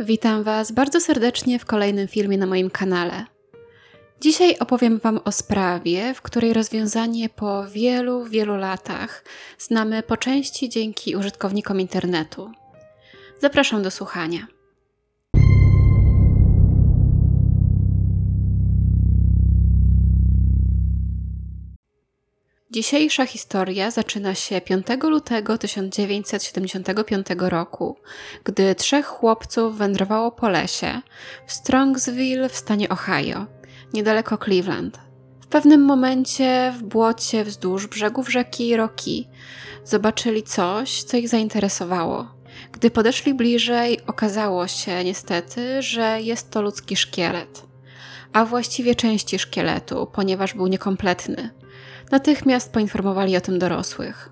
Witam Was bardzo serdecznie w kolejnym filmie na moim kanale. Dzisiaj opowiem Wam o sprawie, w której rozwiązanie po wielu, wielu latach znamy po części dzięki użytkownikom internetu. Zapraszam do słuchania. Dzisiejsza historia zaczyna się 5 lutego 1975 roku, gdy trzech chłopców wędrowało po lesie w Strongsville w stanie Ohio, niedaleko Cleveland. W pewnym momencie w błocie wzdłuż brzegów rzeki Rocky zobaczyli coś, co ich zainteresowało. Gdy podeszli bliżej, okazało się niestety, że jest to ludzki szkielet, a właściwie części szkieletu, ponieważ był niekompletny. Natychmiast poinformowali o tym dorosłych.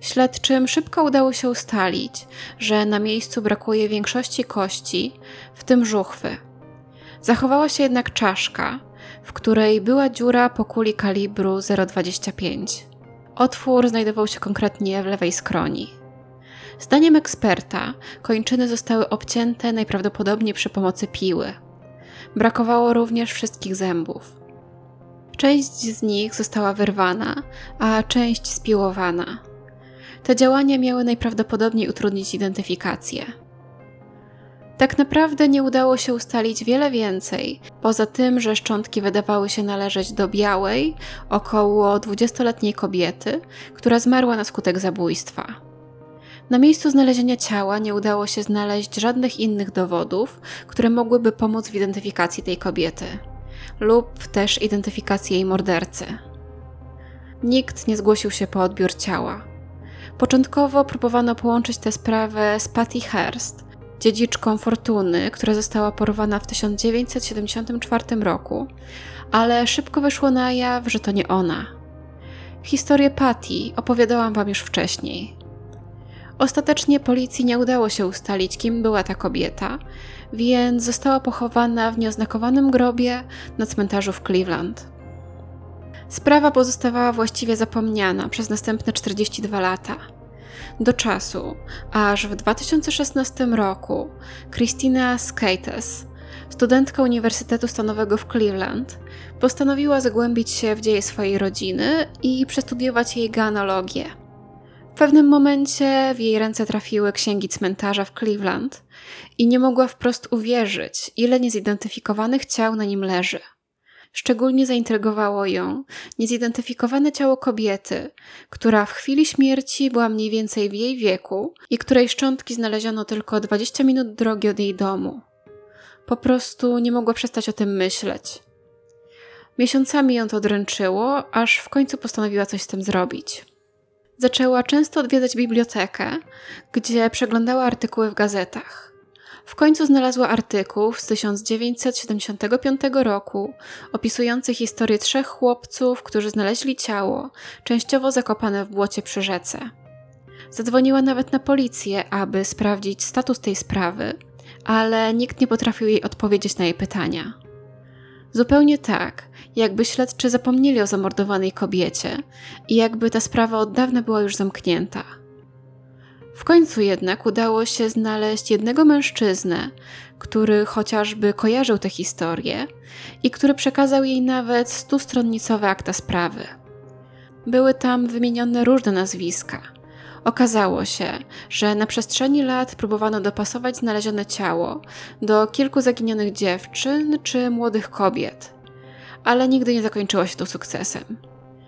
Śledczym szybko udało się ustalić, że na miejscu brakuje większości kości, w tym żuchwy. Zachowała się jednak czaszka, w której była dziura po kuli kalibru 0,25. Otwór znajdował się konkretnie w lewej skroni. Zdaniem eksperta kończyny zostały obcięte najprawdopodobniej przy pomocy piły. Brakowało również wszystkich zębów. Część z nich została wyrwana, a część spiłowana. Te działania miały najprawdopodobniej utrudnić identyfikację. Tak naprawdę nie udało się ustalić wiele więcej, poza tym, że szczątki wydawały się należeć do białej, około 20-letniej kobiety, która zmarła na skutek zabójstwa. Na miejscu znalezienia ciała nie udało się znaleźć żadnych innych dowodów, które mogłyby pomóc w identyfikacji tej kobiety lub też identyfikację jej mordercy. Nikt nie zgłosił się po odbiór ciała. Początkowo próbowano połączyć tę sprawę z Patty Hearst, dziedziczką fortuny, która została porwana w 1974 roku, ale szybko wyszło na jaw, że to nie ona. Historię Patty opowiadałam Wam już wcześniej. Ostatecznie policji nie udało się ustalić, kim była ta kobieta, więc została pochowana w nieoznakowanym grobie na cmentarzu w Cleveland. Sprawa pozostawała właściwie zapomniana przez następne 42 lata. Do czasu, aż w 2016 roku Christina Scates, studentka Uniwersytetu Stanowego w Cleveland, postanowiła zagłębić się w dzieje swojej rodziny i przestudiować jej genealogię. W pewnym momencie w jej ręce trafiły księgi cmentarza w Cleveland i nie mogła wprost uwierzyć, ile niezidentyfikowanych ciał na nim leży. Szczególnie zaintrygowało ją niezidentyfikowane ciało kobiety, która w chwili śmierci była mniej więcej w jej wieku i której szczątki znaleziono tylko 20 minut drogi od jej domu. Po prostu nie mogła przestać o tym myśleć. Miesiącami ją to dręczyło, aż w końcu postanowiła coś z tym zrobić. Zaczęła często odwiedzać bibliotekę, gdzie przeglądała artykuły w gazetach. W końcu znalazła artykuł z 1975 roku opisujący historię trzech chłopców, którzy znaleźli ciało, częściowo zakopane w błocie przy rzece. Zadzwoniła nawet na policję, aby sprawdzić status tej sprawy, ale nikt nie potrafił jej odpowiedzieć na jej pytania. Zupełnie tak, jakby śledczy zapomnieli o zamordowanej kobiecie i jakby ta sprawa od dawna była już zamknięta. W końcu jednak udało się znaleźć jednego mężczyznę, który chociażby kojarzył tę historię i który przekazał jej nawet 100-stronicowe akta sprawy. Były tam wymienione różne nazwiska. Okazało się, że na przestrzeni lat próbowano dopasować znalezione ciało do kilku zaginionych dziewczyn czy młodych kobiet, ale nigdy nie zakończyło się to sukcesem.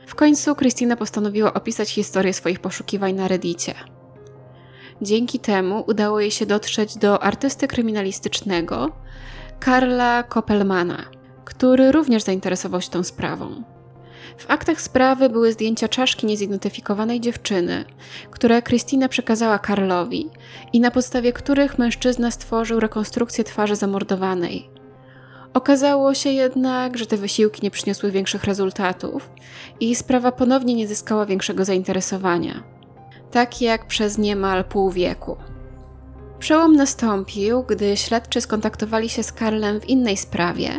W końcu Christina postanowiła opisać historię swoich poszukiwań na Reddicie. Dzięki temu udało jej się dotrzeć do artysty kryminalistycznego Karla Kopelmana, który również zainteresował się tą sprawą. W aktach sprawy były zdjęcia czaszki niezidentyfikowanej dziewczyny, które Christina przekazała Karlowi i na podstawie których mężczyzna stworzył rekonstrukcję twarzy zamordowanej. Okazało się jednak, że te wysiłki nie przyniosły większych rezultatów i sprawa ponownie nie zyskała większego zainteresowania, tak jak przez niemal pół wieku. Przełom nastąpił, gdy śledczy skontaktowali się z Karlem w innej sprawie,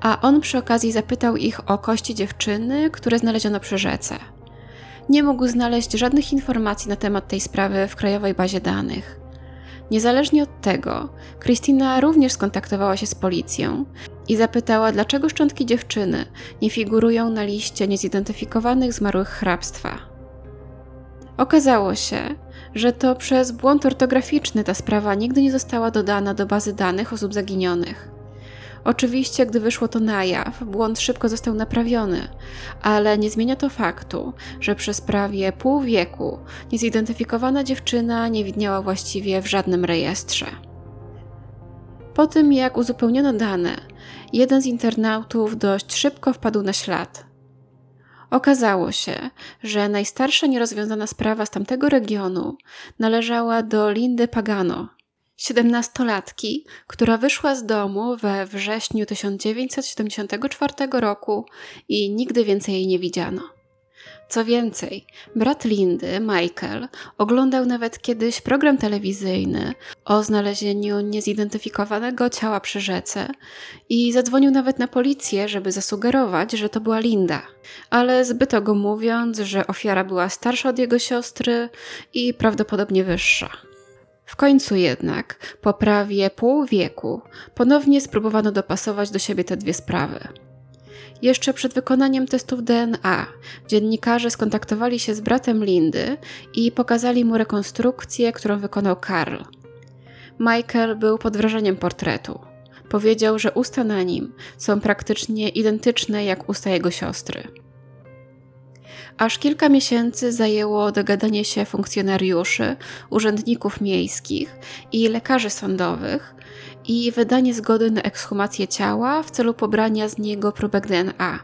a on przy okazji zapytał ich o kości dziewczyny, które znaleziono przy rzece. Nie mógł znaleźć żadnych informacji na temat tej sprawy w krajowej bazie danych. Niezależnie od tego, Christina również skontaktowała się z policją i zapytała, dlaczego szczątki dziewczyny nie figurują na liście niezidentyfikowanych zmarłych hrabstwa. Okazało się, że to przez błąd ortograficzny ta sprawa nigdy nie została dodana do bazy danych osób zaginionych. Oczywiście, gdy wyszło to na jaw, błąd szybko został naprawiony, ale nie zmienia to faktu, że przez prawie pół wieku niezidentyfikowana dziewczyna nie widniała właściwie w żadnym rejestrze. Po tym, jak uzupełniono dane, jeden z internautów dość szybko wpadł na ślad. Okazało się, że najstarsza nierozwiązana sprawa z tamtego regionu należała do Lindy Pagano, 17-latki, która wyszła z domu we wrześniu 1974 roku i nigdy więcej jej nie widziano. Co więcej, brat Lindy, Michael, oglądał nawet kiedyś program telewizyjny o znalezieniu niezidentyfikowanego ciała przy rzece i zadzwonił nawet na policję, żeby zasugerować, że to była Linda. Ale zbyto go mówiąc, że ofiara była starsza od jego siostry i prawdopodobnie wyższa. W końcu jednak, po prawie pół wieku, ponownie spróbowano dopasować do siebie te dwie sprawy. Jeszcze przed wykonaniem testów DNA dziennikarze skontaktowali się z bratem Lindy i pokazali mu rekonstrukcję, którą wykonał Karl. Michael był pod wrażeniem portretu. Powiedział, że usta na nim są praktycznie identyczne jak usta jego siostry. Aż kilka miesięcy zajęło dogadanie się funkcjonariuszy, urzędników miejskich i lekarzy sądowych i wydanie zgody na ekshumację ciała w celu pobrania z niego próbek DNA.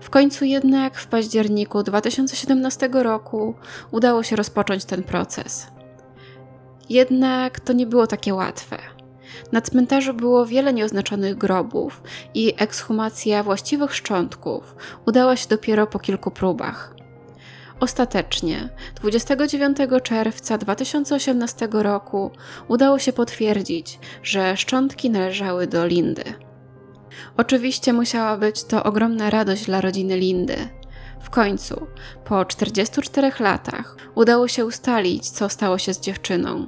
W końcu jednak w październiku 2017 roku udało się rozpocząć ten proces. Jednak to nie było takie łatwe. Na cmentarzu było wiele nieoznaczonych grobów i ekshumacja właściwych szczątków udała się dopiero po kilku próbach. Ostatecznie 29 czerwca 2018 roku udało się potwierdzić, że szczątki należały do Lindy. Oczywiście musiała być to ogromna radość dla rodziny Lindy. W końcu, po 44 latach, udało się ustalić, co stało się z dziewczyną.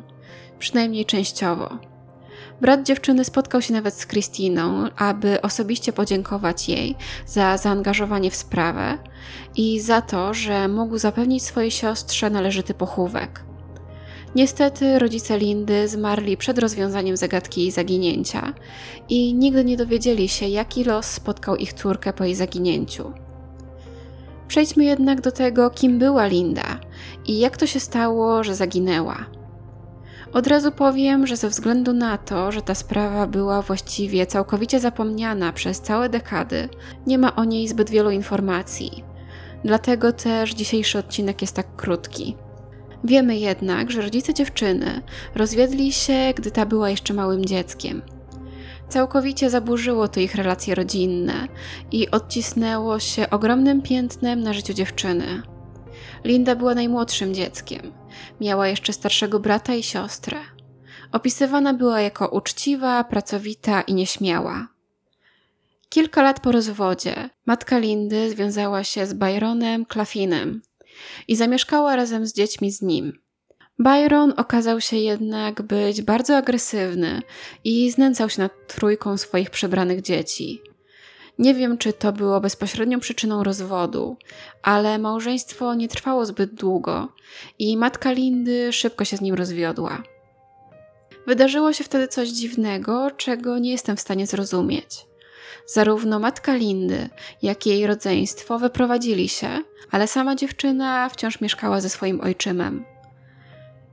Przynajmniej częściowo. Brat dziewczyny spotkał się nawet z Christiną, aby osobiście podziękować jej za zaangażowanie w sprawę i za to, że mógł zapewnić swojej siostrze należyty pochówek. Niestety rodzice Lindy zmarli przed rozwiązaniem zagadki jej zaginięcia i nigdy nie dowiedzieli się, jaki los spotkał ich córkę po jej zaginięciu. Przejdźmy jednak do tego, kim była Linda i jak to się stało, że zaginęła. Od razu powiem, że ze względu na to, że ta sprawa była właściwie całkowicie zapomniana przez całe dekady, nie ma o niej zbyt wielu informacji. Dlatego też dzisiejszy odcinek jest tak krótki. Wiemy jednak, że rodzice dziewczyny rozwiedli się, gdy ta była jeszcze małym dzieckiem. Całkowicie zaburzyło to ich relacje rodzinne i odcisnęło się ogromnym piętnem na życiu dziewczyny. Linda była najmłodszym dzieckiem. Miała jeszcze starszego brata i siostrę. Opisywana była jako uczciwa, pracowita i nieśmiała. Kilka lat po rozwodzie matka Lindy związała się z Byronem Claffinem i zamieszkała razem z dziećmi z nim. Byron okazał się jednak być bardzo agresywny i znęcał się nad trójką swoich przebranych dzieci. Nie wiem, czy to było bezpośrednią przyczyną rozwodu, ale małżeństwo nie trwało zbyt długo i matka Lindy szybko się z nim rozwiodła. Wydarzyło się wtedy coś dziwnego, czego nie jestem w stanie zrozumieć. Zarówno matka Lindy, jak i jej rodzeństwo wyprowadzili się, ale sama dziewczyna wciąż mieszkała ze swoim ojczymem.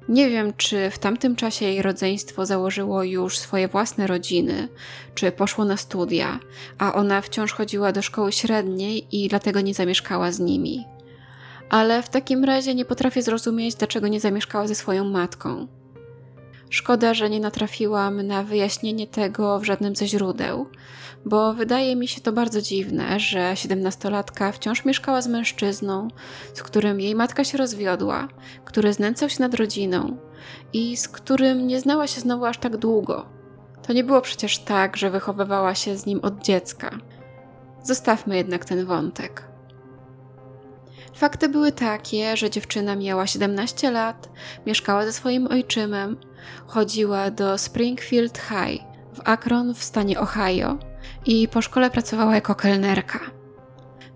Nie wiem, czy w tamtym czasie jej rodzeństwo założyło już swoje własne rodziny, czy poszło na studia, a ona wciąż chodziła do szkoły średniej i dlatego nie zamieszkała z nimi. Ale w takim razie nie potrafię zrozumieć, dlaczego nie zamieszkała ze swoją matką. Szkoda, że nie natrafiłam na wyjaśnienie tego w żadnym ze źródeł, bo wydaje mi się to bardzo dziwne, że 17-latka wciąż mieszkała z mężczyzną, z którym jej matka się rozwiodła, który znęcał się nad rodziną i z którym nie znała się znowu aż tak długo. To nie było przecież tak, że wychowywała się z nim od dziecka. Zostawmy jednak ten wątek. Fakty były takie, że dziewczyna miała 17 lat, mieszkała ze swoim ojczymem, chodziła do Springfield High w Akron w stanie Ohio i po szkole pracowała jako kelnerka.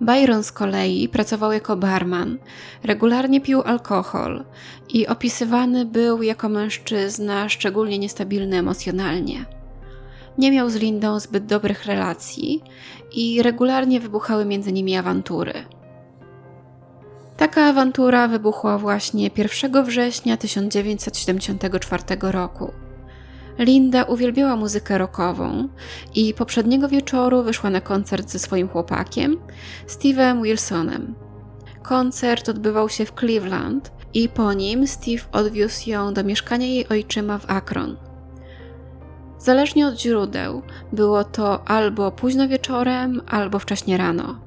Byron z kolei pracował jako barman, regularnie pił alkohol i opisywany był jako mężczyzna szczególnie niestabilny emocjonalnie. Nie miał z Lindą zbyt dobrych relacji i regularnie wybuchały między nimi awantury. Taka awantura wybuchła właśnie 1 września 1974 roku. Linda uwielbiała muzykę rockową i poprzedniego wieczoru wyszła na koncert ze swoim chłopakiem, Steve'em Wilsonem. Koncert odbywał się w Cleveland i po nim Steve odwiózł ją do mieszkania jej ojczyma w Akron. Zależnie od źródeł, było to albo późno wieczorem, albo wcześnie rano.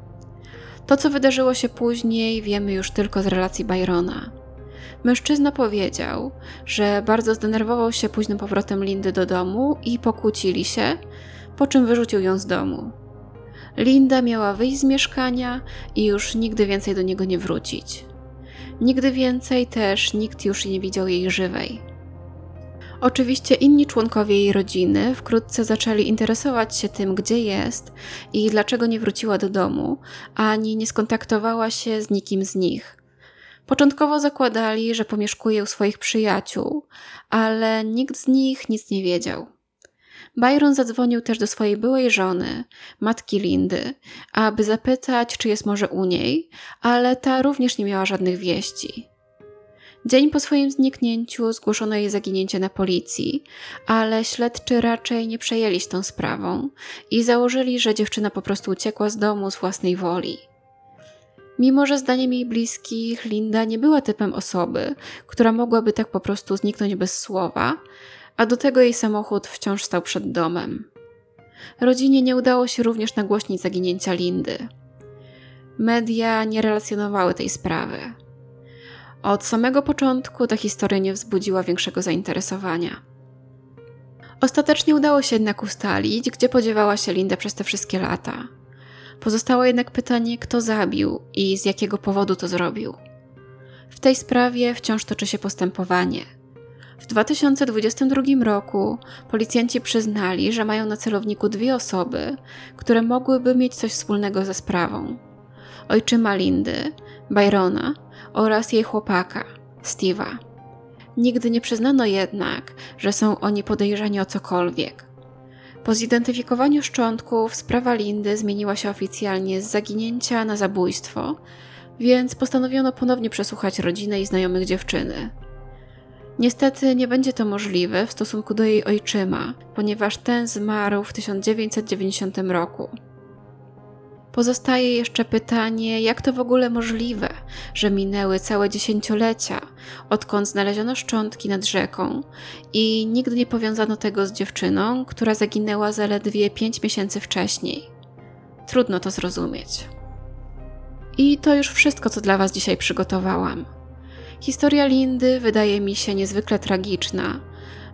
To, co wydarzyło się później, wiemy już tylko z relacji Byrona. Mężczyzna powiedział, że bardzo zdenerwował się późnym powrotem Lindy do domu i pokłócili się, po czym wyrzucił ją z domu. Linda miała wyjść z mieszkania i już nigdy więcej do niego nie wrócić. Nigdy więcej też nikt już nie widział jej żywej. Oczywiście inni członkowie jej rodziny wkrótce zaczęli interesować się tym, gdzie jest i dlaczego nie wróciła do domu, ani nie skontaktowała się z nikim z nich. Początkowo zakładali, że pomieszkuje u swoich przyjaciół, ale nikt z nich nic nie wiedział. Byron zadzwonił też do swojej byłej żony, matki Lindy, aby zapytać, czy jest może u niej, ale ta również nie miała żadnych wieści. Dzień po swoim zniknięciu zgłoszono jej zaginięcie na policji, ale śledczy raczej nie przejęli się tą sprawą i założyli, że dziewczyna po prostu uciekła z domu z własnej woli. Mimo że zdaniem jej bliskich Linda nie była typem osoby, która mogłaby tak po prostu zniknąć bez słowa, a do tego jej samochód wciąż stał przed domem. Rodzinie nie udało się również nagłośnić zaginięcia Lindy. Media nie relacjonowały tej sprawy. Od samego początku ta historia nie wzbudziła większego zainteresowania. Ostatecznie udało się jednak ustalić, gdzie podziewała się Linda przez te wszystkie lata. Pozostało jednak pytanie, kto zabił i z jakiego powodu to zrobił. W tej sprawie wciąż toczy się postępowanie. W 2022 roku policjanci przyznali, że mają na celowniku dwie osoby, które mogłyby mieć coś wspólnego ze sprawą. Ojczyma Lindy, Byrona oraz jej chłopaka, Steve'a. Nigdy nie przyznano jednak, że są oni podejrzani o cokolwiek. Po zidentyfikowaniu szczątków sprawa Lindy zmieniła się oficjalnie z zaginięcia na zabójstwo, więc postanowiono ponownie przesłuchać rodzinę i znajomych dziewczyny. Niestety nie będzie to możliwe w stosunku do jej ojczyma, ponieważ ten zmarł w 1990 roku. Pozostaje jeszcze pytanie, jak to w ogóle możliwe, że minęły całe dziesięciolecia, odkąd znaleziono szczątki nad rzeką i nigdy nie powiązano tego z dziewczyną, która zaginęła zaledwie 5 miesięcy wcześniej. Trudno to zrozumieć. I to już wszystko, co dla Was dzisiaj przygotowałam. Historia Lindy wydaje mi się niezwykle tragiczna,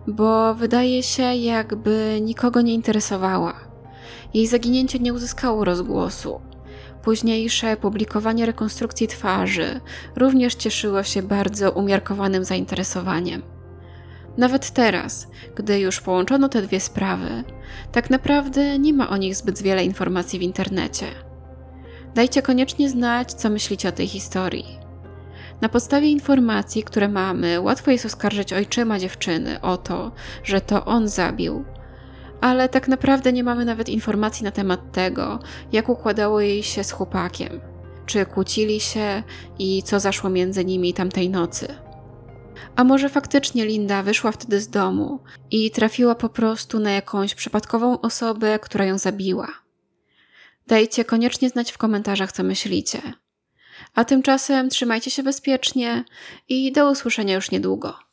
bo wydaje się, jakby nikogo nie interesowała. Jej zaginięcie nie uzyskało rozgłosu. Późniejsze publikowanie rekonstrukcji twarzy również cieszyło się bardzo umiarkowanym zainteresowaniem. Nawet teraz, gdy już połączono te dwie sprawy, tak naprawdę nie ma o nich zbyt wiele informacji w internecie. Dajcie koniecznie znać, co myślicie o tej historii. Na podstawie informacji, które mamy, łatwo jest oskarżyć ojczyma dziewczyny o to, że to on zabił, ale tak naprawdę nie mamy nawet informacji na temat tego, jak układało jej się z chłopakiem, czy kłócili się i co zaszło między nimi tamtej nocy. A może faktycznie Linda wyszła wtedy z domu i trafiła po prostu na jakąś przypadkową osobę, która ją zabiła? Dajcie koniecznie znać w komentarzach, co myślicie. A tymczasem trzymajcie się bezpiecznie i do usłyszenia już niedługo.